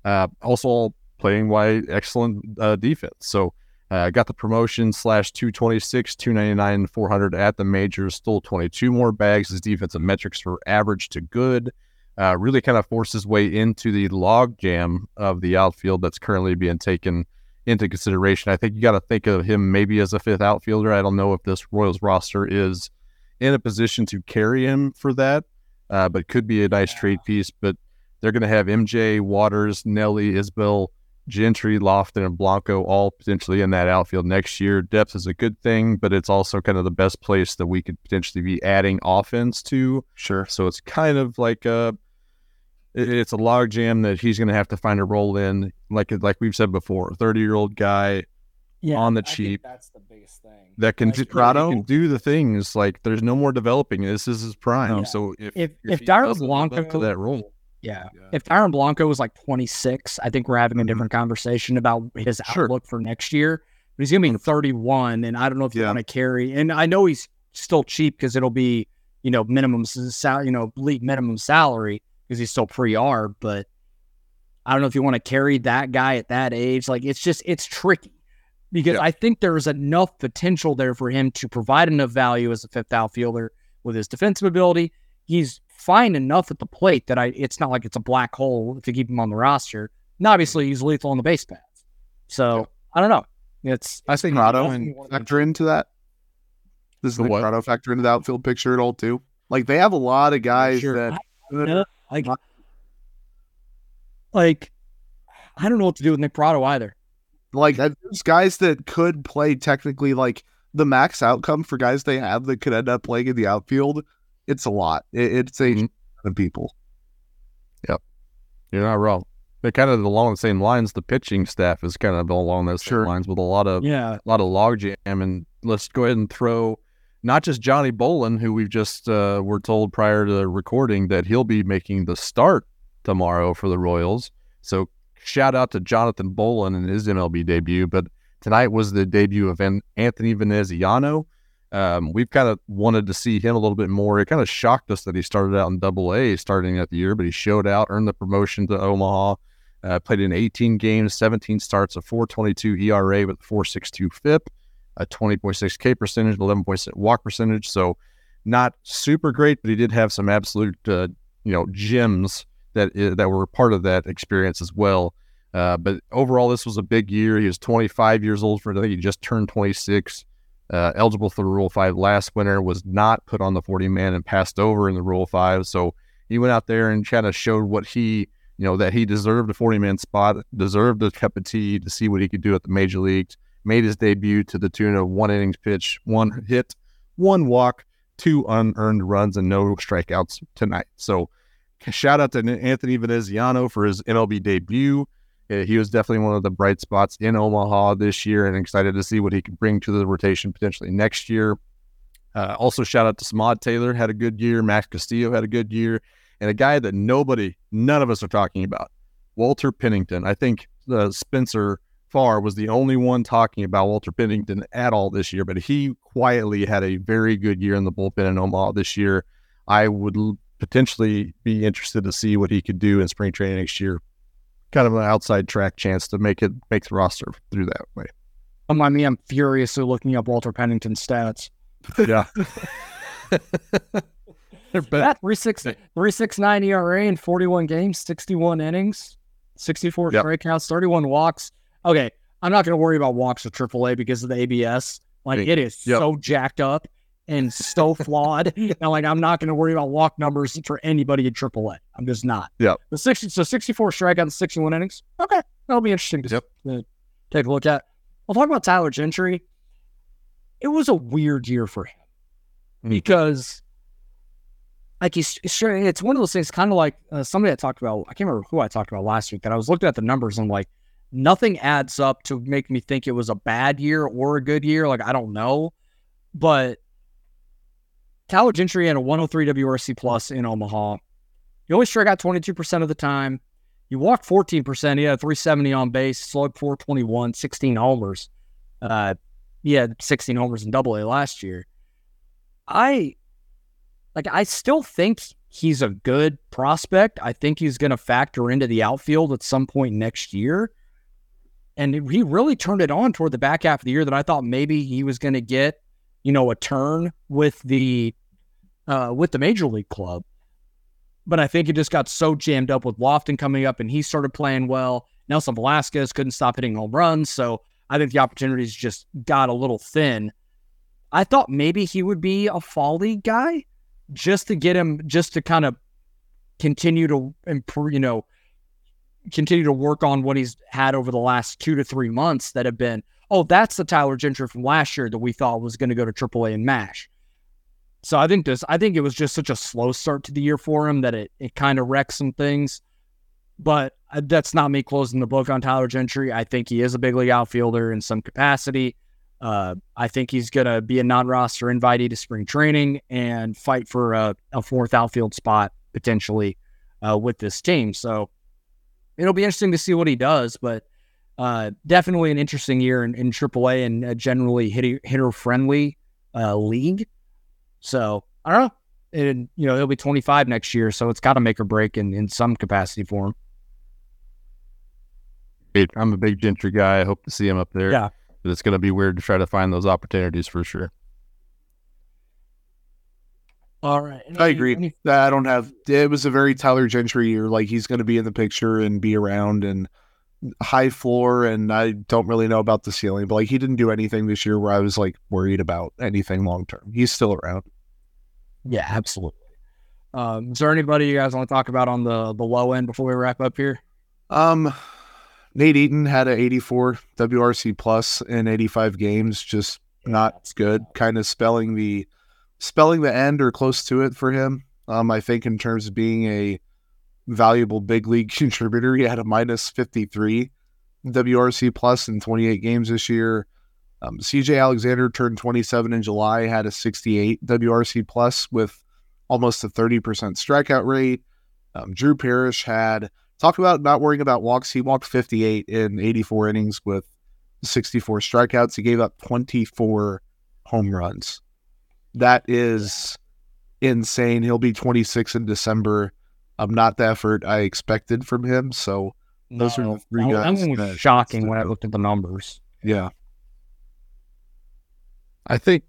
Uh, also, playing why excellent uh, defense. So, Uh, got the promotion slash two twenty-six, two ninety-nine, and four hundred at the majors. Stole twenty-two more bags. His defensive metrics were average to good. Uh, really kind of forced his way into the logjam of the outfield that's currently being taken into consideration. I think you got to think of him maybe as a fifth outfielder. I don't know if this Royals roster is in a position to carry him for that, uh, but could be a nice yeah. trade piece. But they're going to have M J, Waters, Nelly, Isbell, Gentry, Lofton, and Blanco all potentially in that outfield next year. Depth is a good thing, but it's also kind of the best place that we could potentially be adding offense to. Sure. So it's kind of like a, it's a log jam that he's going to have to find a role in. Like like we've said before, thirty-year-old guy yeah, on the cheap. I think that's the biggest thing. That can, like, do, can do the things. Like, there's no more developing. This is his prime. Yeah. So if if, if, if Darren Blanco to that role. Yeah. yeah. If Tyron Blanco was like twenty-six, I think we're having a different mm-hmm. conversation about his outlook sure. for next year. But he's going to be in thirty-one, and I don't know if you yeah. want to carry. And I know he's still cheap because it'll be, you know, minimum sal- you know, league minimum salary because he's still pre-R. But I don't know if you want to carry that guy at that age. Like, it's just, it's tricky because yeah. I think there's enough potential there for him to provide enough value as a fifth outfielder with his defensive ability. He's fine enough at the plate that I it's not like it's a black hole to keep him on the roster. And obviously, he's lethal on the base path. So, yeah. I don't know. It's, it's I think Grotto and factor into that. This is the Grotto factor into the outfield picture at all, too. Like, they have a lot of guys sure. that... I, uh, like, like, I don't know what to do with Nick Grotto either. Like, there's guys that could play technically, like, the max outcome for guys they have that could end up playing in the outfield. It's a lot. It, it's a lot mm-hmm. of people. Yep. You're not wrong. They're kind of along the same lines. The pitching staff is kind of along those sure. same lines with a lot of yeah. a lot of logjam. And let's go ahead and throw not just Johnny Bolin, who we've just uh, were told prior to the recording that he'll be making the start tomorrow for the Royals. So shout out to Jonathan Bolin and his M L B debut. But tonight was the debut of Anthony Veneziano. Um, we've kind of wanted to see him a little bit more. It kind of shocked us that he started out in Double A starting at the year, but he showed out, earned the promotion to Omaha, uh, played in eighteen games, seventeen starts, a four twenty-two E R A with four sixty-two F I P, a twenty point six K percentage, eleven point six walk percentage. So not super great, but he did have some absolute, uh, you know, gems that uh, that were part of that experience as well. Uh, but overall, this was a big year. He was twenty-five years old for, I think he just turned twenty-six. Uh, eligible for the Rule five last winter, was not put on the forty-man and passed over in the Rule five. So he went out there and kind of showed what he, you know, that he deserved a forty-man spot, deserved a cup of tea to see what he could do at the major leagues, made his debut to the tune of one innings pitch, one hit, one walk, two unearned runs, and no strikeouts tonight. So shout out to Anthony Veneziano for his M L B debut. He was definitely one of the bright spots in Omaha this year, and excited to see what he could bring to the rotation potentially next year. Uh, also, shout out to Samad Taylor, had a good year. Max Castillo had a good year. And a guy that nobody, none of us are talking about, Walter Pennington. I think uh, Spencer Farr was the only one talking about Walter Pennington at all this year, but he quietly had a very good year in the bullpen in Omaha this year. I would l- potentially be interested to see what he could do in spring training next year. Kind of an outside track chance to make it make the roster through that way. Um, I mean, I'm furiously looking up Walter Pennington's stats. Yeah. That three sixty-nine E R A in forty-one games, sixty-one innings, sixty-four yep. strikeouts, thirty-one walks. Okay, I'm not going to worry about walks with triple A because of the A B S. Like, it is yep. so jacked up and so flawed. And, like, I'm not going to worry about walk numbers for anybody in triple A. I'm just not. Yeah. So sixty-four strikeouts and sixty-one innings. Okay. That'll be interesting to yep. uh, take a look at. I'll talk about Tyler Gentry. It was a weird year for him mm-hmm. because, like, he's sure it's one of those things, kind of like uh, somebody I talked about. I can't remember who I talked about last week that I was looking at the numbers and I'm like, nothing adds up to make me think it was a bad year or a good year. Like, I don't know. But Tyler Gentry had a one oh three W R C plus in Omaha. He only struck out twenty-two percent of the time. He walked fourteen percent. He had a three seventy on base, slugged four twenty-one, sixteen homers. Uh, he had sixteen homers in double A last year. I, like, I still think he's a good prospect. I think he's going to factor into the outfield at some point next year. And he really turned it on toward the back half of the year that I thought maybe he was going to get, you know, a turn with the uh, with the Major League club. But I think it just got so jammed up with Lofton coming up, and he started playing well. Nelson Velasquez couldn't stop hitting home runs, so I think the opportunities just got a little thin. I thought maybe he would be a fall league guy just to get him, just to kind of continue to improve, you know, continue to work on what he's had over the last two to three months that have been, oh, that's the Tyler Gentry from last year that we thought was going to go to triple A and MASH. So I think this, I think it was just such a slow start to the year for him that it, it kind of wrecked some things. But that's not me closing the book on Tyler Gentry. I think he is a big league outfielder in some capacity. Uh, I think he's going to be a non-roster invitee to spring training and fight for a, a fourth outfield spot potentially uh, with this team. So it'll be interesting to see what he does, but Uh, definitely an interesting year in, in triple A and a generally hitter, hitter-friendly uh, league. So, I don't know. It, you know, he'll be twenty-five next year, so it's got to make or break in, in some capacity for him. I'm a big Gentry guy. I hope to see him up there. Yeah. But it's going to be weird to try to find those opportunities for sure. All right. Any, I agree. Any... I don't have – it was a very Tyler Gentry year. Like, he's going to be in the picture and be around and – high floor, and I don't really know about the ceiling, but like, he didn't do anything this year where I was like worried about anything long term. He's still around. Yeah, absolutely. Um, is there anybody you guys want to talk about on the the low end before we wrap up here? Um, Nate Eaton had an eighty-four W R C plus in eighty-five games, just yeah, not good. Bad. Kind of spelling the spelling the end or close to it for him. Um, I think in terms of being a valuable big league contributor, he had a minus fifty-three W R C plus in twenty-eight games this year. Um, C J Alexander turned twenty-seven in July, had a sixty-eight W R C plus with almost a thirty percent strikeout rate. Um, Drew Parrish had, talk about not worrying about walks, he walked fifty-eight in eighty-four innings with sixty-four strikeouts. He gave up twenty-four home runs. That is insane. He'll be twenty-six in December. I'm um, not the effort I expected from him. So those no, are the three no, guys. That was shocking that, when I looked at the numbers. Yeah. I think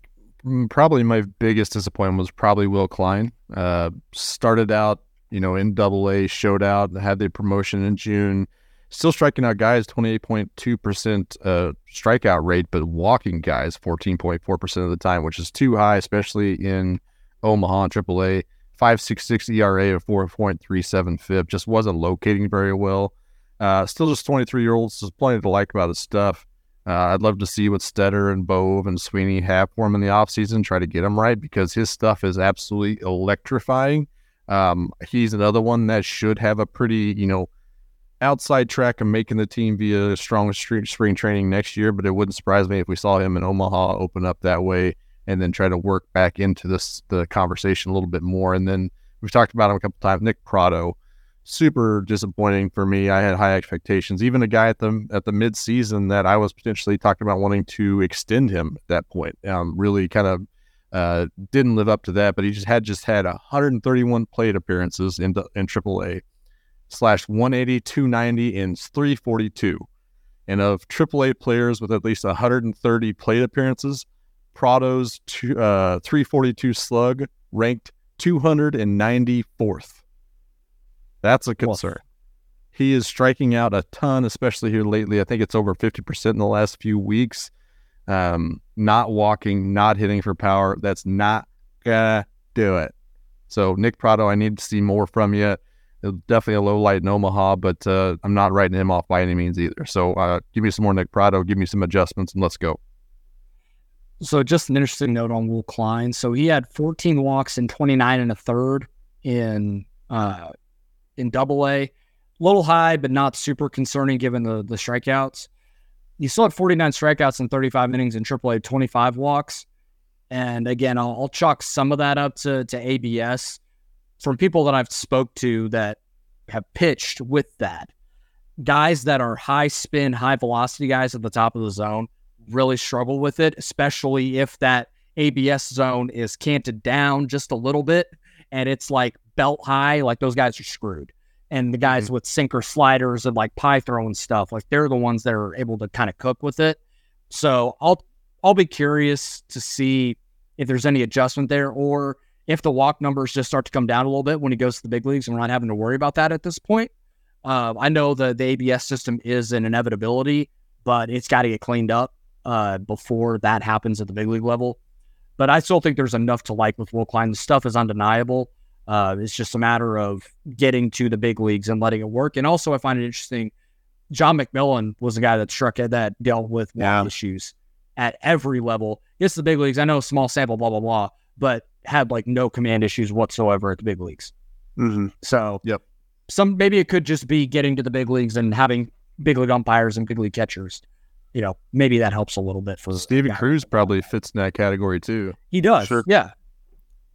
probably my biggest disappointment was probably Will Klein. Uh, started out, you know, in double A, showed out, had the promotion in June. Still striking out guys, twenty-eight point two percent uh, strikeout rate, but walking guys fourteen point four percent of the time, which is too high, especially in Omaha and triple A. five point six six E R A of four point three seven F I P. Just wasn't locating very well. Uh, still just twenty-three-year-old, so there's plenty to like about his stuff. Uh, I'd love to see what Stetter and Bove and Sweeney have for him in the offseason, try to get him right, because his stuff is absolutely electrifying. Um, he's another one that should have a pretty, you know, outside track of making the team via strong spring training next year, but it wouldn't surprise me if we saw him in Omaha open up that way and then try to work back into this the conversation a little bit more. And then we've talked about him a couple times. Nick Prado, super disappointing for me. I had high expectations. Even a guy at the at the midseason that I was potentially talking about wanting to extend him at that point. Um, really kind of uh, didn't live up to that. But he just had just had one hundred thirty-one plate appearances in in triple A, slash one eighty, two ninety, and three forty-two. And of triple A players with at least one hundred thirty plate appearances, Prado's two, uh, three forty-two slug ranked two hundred ninety-fourth. That's a concern. Plus, he is striking out a ton, especially here lately. I think it's over fifty percent in the last few weeks. Um, not walking, not hitting for power. That's not gonna do it. So Nick Prado, I need to see more from you. Definitely a low light in Omaha, but uh, I'm not writing him off by any means either. So uh, give me some more Nick Prado, give me some adjustments, and let's go. So just an interesting note on Will Klein. So he had fourteen walks and twenty-nine and a third in uh, in double A. little high, but not super concerning given the the strikeouts. You still had forty-nine strikeouts in thirty-five innings in triple A, twenty-five walks. And again, I'll, I'll chalk some of that up to, to A B S from people that I've spoke to that have pitched with that. Guys that are high spin, high velocity guys at the top of the zone really struggle with it, especially if that A B S zone is canted down just a little bit and it's like belt high, like those guys are screwed. And the guys mm-hmm. with sinker sliders and like pie throwing stuff, like they're the ones that are able to kind of cook with it. So I'll I'll be curious to see if there's any adjustment there or if the walk numbers just start to come down a little bit when he goes to the big leagues and we're not having to worry about that at this point. Uh, I know the, the A B S system is an inevitability, but it's got to get cleaned up uh, before that happens at the big league level. But I still think there's enough to like with Will Klein. The stuff is undeniable. Uh, it's just a matter of getting to the big leagues and letting it work. And also, I find it interesting, John McMillan was the guy that struck at that dealt with yeah. issues at every level. Yes, the big leagues, I know, small sample, blah, blah, blah, but had like no command issues whatsoever at the big leagues. Mm-hmm. So yep. some maybe it could just be getting to the big leagues and having big league umpires and big league catchers. You know, maybe that helps a little bit. For Stevie Cruz probably fits in that category too. He does, sure. yeah.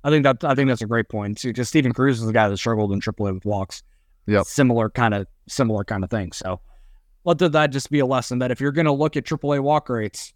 I think that I think that's a great point too, because Stephen Cruz is the guy that struggled in triple A with walks. Yep. Similar kind of similar kind of thing. So let that just be a lesson that if you're going to look at triple A walk rates,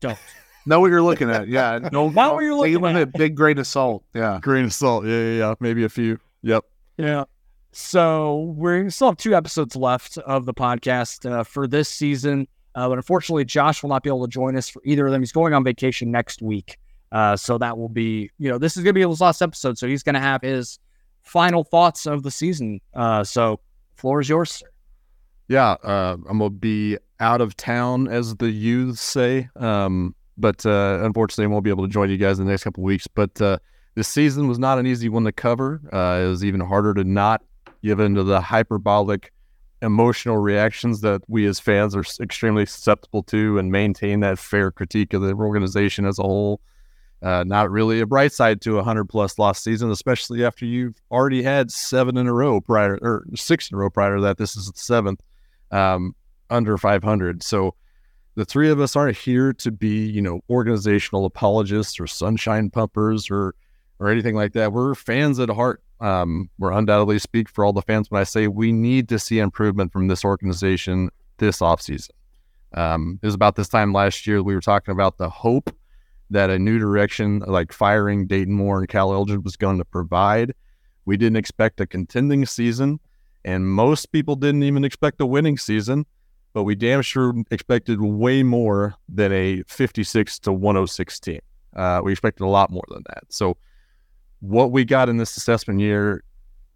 don't know what you're looking at. Yeah, no, not what you're looking at. A big grain of salt. Yeah, grain of salt. Yeah, yeah, yeah. Maybe a few. Yep. Yeah. So we still have two episodes left of the podcast uh, for this season, uh, but unfortunately, Josh will not be able to join us for either of them. He's going on vacation next week. Uh, so that will be, you know, this is going to be his last episode. So he's going to have his final thoughts of the season. Uh, so floor is yours, sir. Yeah, uh, I'm going to be out of town, as the youths say. Um, but uh, unfortunately, I won't be able to join you guys in the next couple of weeks. But uh, this season was not an easy one to cover. Uh, it was even harder to not give into the hyperbolic emotional reactions that we as fans are extremely susceptible to and maintain that fair critique of the organization as a whole. Uh, not really a bright side to a one hundred plus loss season, especially after you've already had seven in a row prior, or six in a row prior to that. This is the seventh, um, under five hundred. So the three of us aren't here to be, you know, organizational apologists or sunshine pumpers or or anything like that. We're fans at heart. Um, we're undoubtedly speak for all the fans when I say we need to see improvement from this organization this offseason. Um, it was about this time last year we were talking about the hope that a new direction like firing Dayton Moore and Cal Eldred was going to provide. We didn't expect a contending season, and most people didn't even expect a winning season, but we damn sure expected way more than a fifty-six to one oh six team. Uh, we expected a lot more than that. So what we got in this assessment year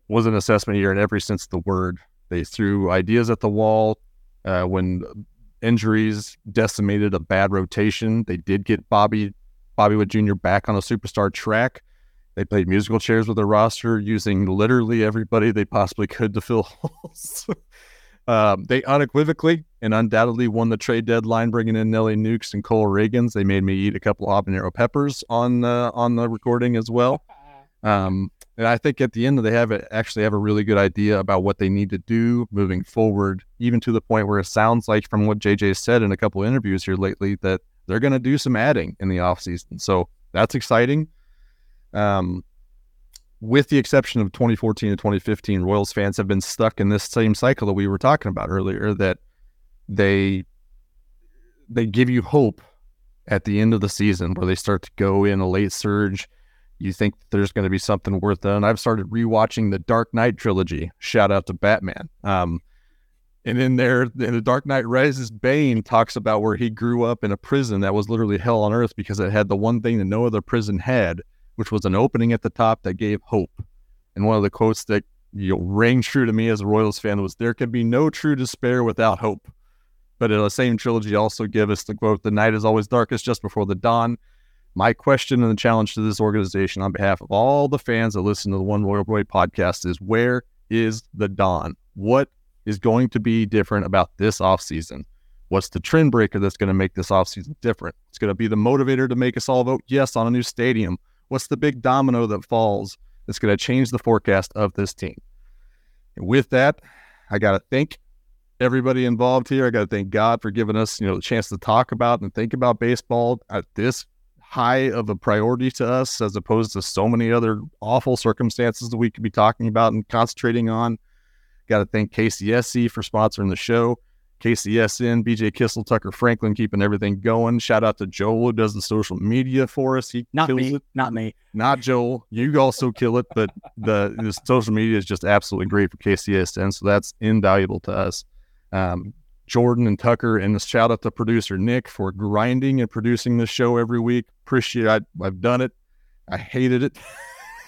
was an assessment year in every sense of the word. They threw ideas at the wall uh, when injuries decimated a bad rotation. They did get Bobby Bobby Wood Junior back on a superstar track. They played musical chairs with their roster, using literally everybody they possibly could to fill holes. um, they unequivocally and undoubtedly won the trade deadline, bringing in Nelly Nukes and Cole Reagans. They made me eat a couple of habanero peppers on uh, on the recording as well. Um, and I think at the end, they have a, actually have a really good idea about what they need to do moving forward, even to the point where it sounds like from what J J said in a couple of interviews here lately that they're going to do some adding in the offseason. So that's exciting. Um, with the exception of twenty fourteen and twenty fifteen, Royals fans have been stuck in this same cycle that we were talking about earlier, that they they give you hope at the end of the season where they start to go in a late surge. You think there's going to be something worth it. And I've started rewatching the Dark Knight trilogy. Shout out to Batman. Um, and in there, in the Dark Knight Rises, Bane talks about where he grew up in a prison that was literally hell on earth because it had the one thing that no other prison had, which was an opening at the top that gave hope. And one of the quotes that you know, rang true to me as a Royals fan was, "There can be no true despair without hope." But in the same trilogy also give us the quote, "The night is always darkest just before the dawn." My question and the challenge to this organization on behalf of all the fans that listen to the One Royal Way podcast is, where is the dawn? What is going to be different about this offseason? What's the trend breaker that's going to make this offseason different? It's going to be the motivator to make us all vote yes on a new stadium. What's the big domino that falls that's going to change the forecast of this team? And with that, I got to thank everybody involved here. I got to thank God for giving us, you know, the chance to talk about and think about baseball at this high of a priority to us, as opposed to so many other awful circumstances that we could be talking about and concentrating on. Got to thank K C S C for sponsoring the show. K C S N, B J Kissel, Tucker Franklin, keeping everything going. Shout out to Joel, who does the social media for us. He not kills me, it. Not me. Not Joel. You also kill it, but the, the social media is just absolutely great for K C S N, so that's invaluable to us. Um, Jordan and Tucker, and shout out to producer Nick for grinding and producing this show every week. Appreciate it. I, I've done it. I hated it.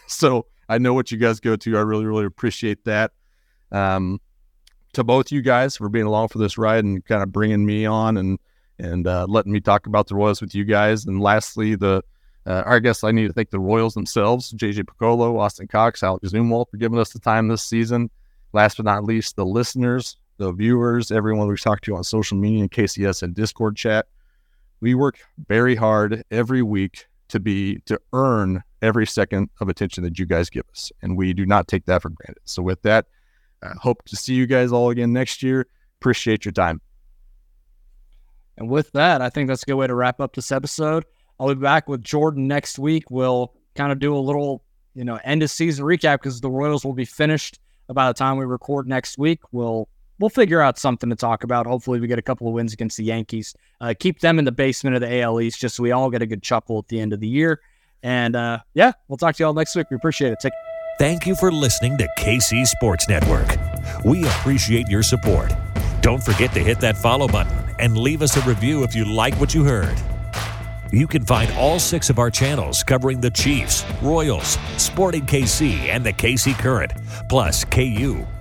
So I know what you guys go to. I really, really appreciate that. Um, to both you guys for being along for this ride and kind of bringing me on and, and, uh, letting me talk about the Royals with you guys. And lastly, the, uh, I guess I need to thank the Royals themselves, J J Piccolo, Austin Cox, Alex Zumwalt, for giving us the time this season. Last but not least, the listeners, the viewers, everyone we've talked to on social media and K C S and Discord chat. We work very hard every week to be, to earn every second of attention that you guys give us. And we do not take that for granted. So with that, I hope to see you guys all again next year. Appreciate your time. And with that, I think that's a good way to wrap up this episode. I'll be back with Jordan next week. We'll kind of do a little, you know, end of season recap, because the Royals will be finished by the time we record next week. We'll we'll figure out something to talk about. Hopefully we get a couple of wins against the Yankees. Uh, keep them in the basement of the A L East, just so we all get a good chuckle at the end of the year. And uh, yeah, we'll talk to you all next week. We appreciate it. Take care. Thank you for listening to K C Sports Network. We appreciate your support. Don't forget to hit that follow button and leave us a review if you like what you heard. You can find all six of our channels covering the Chiefs, Royals, Sporting K C, and the K C Current, plus K U,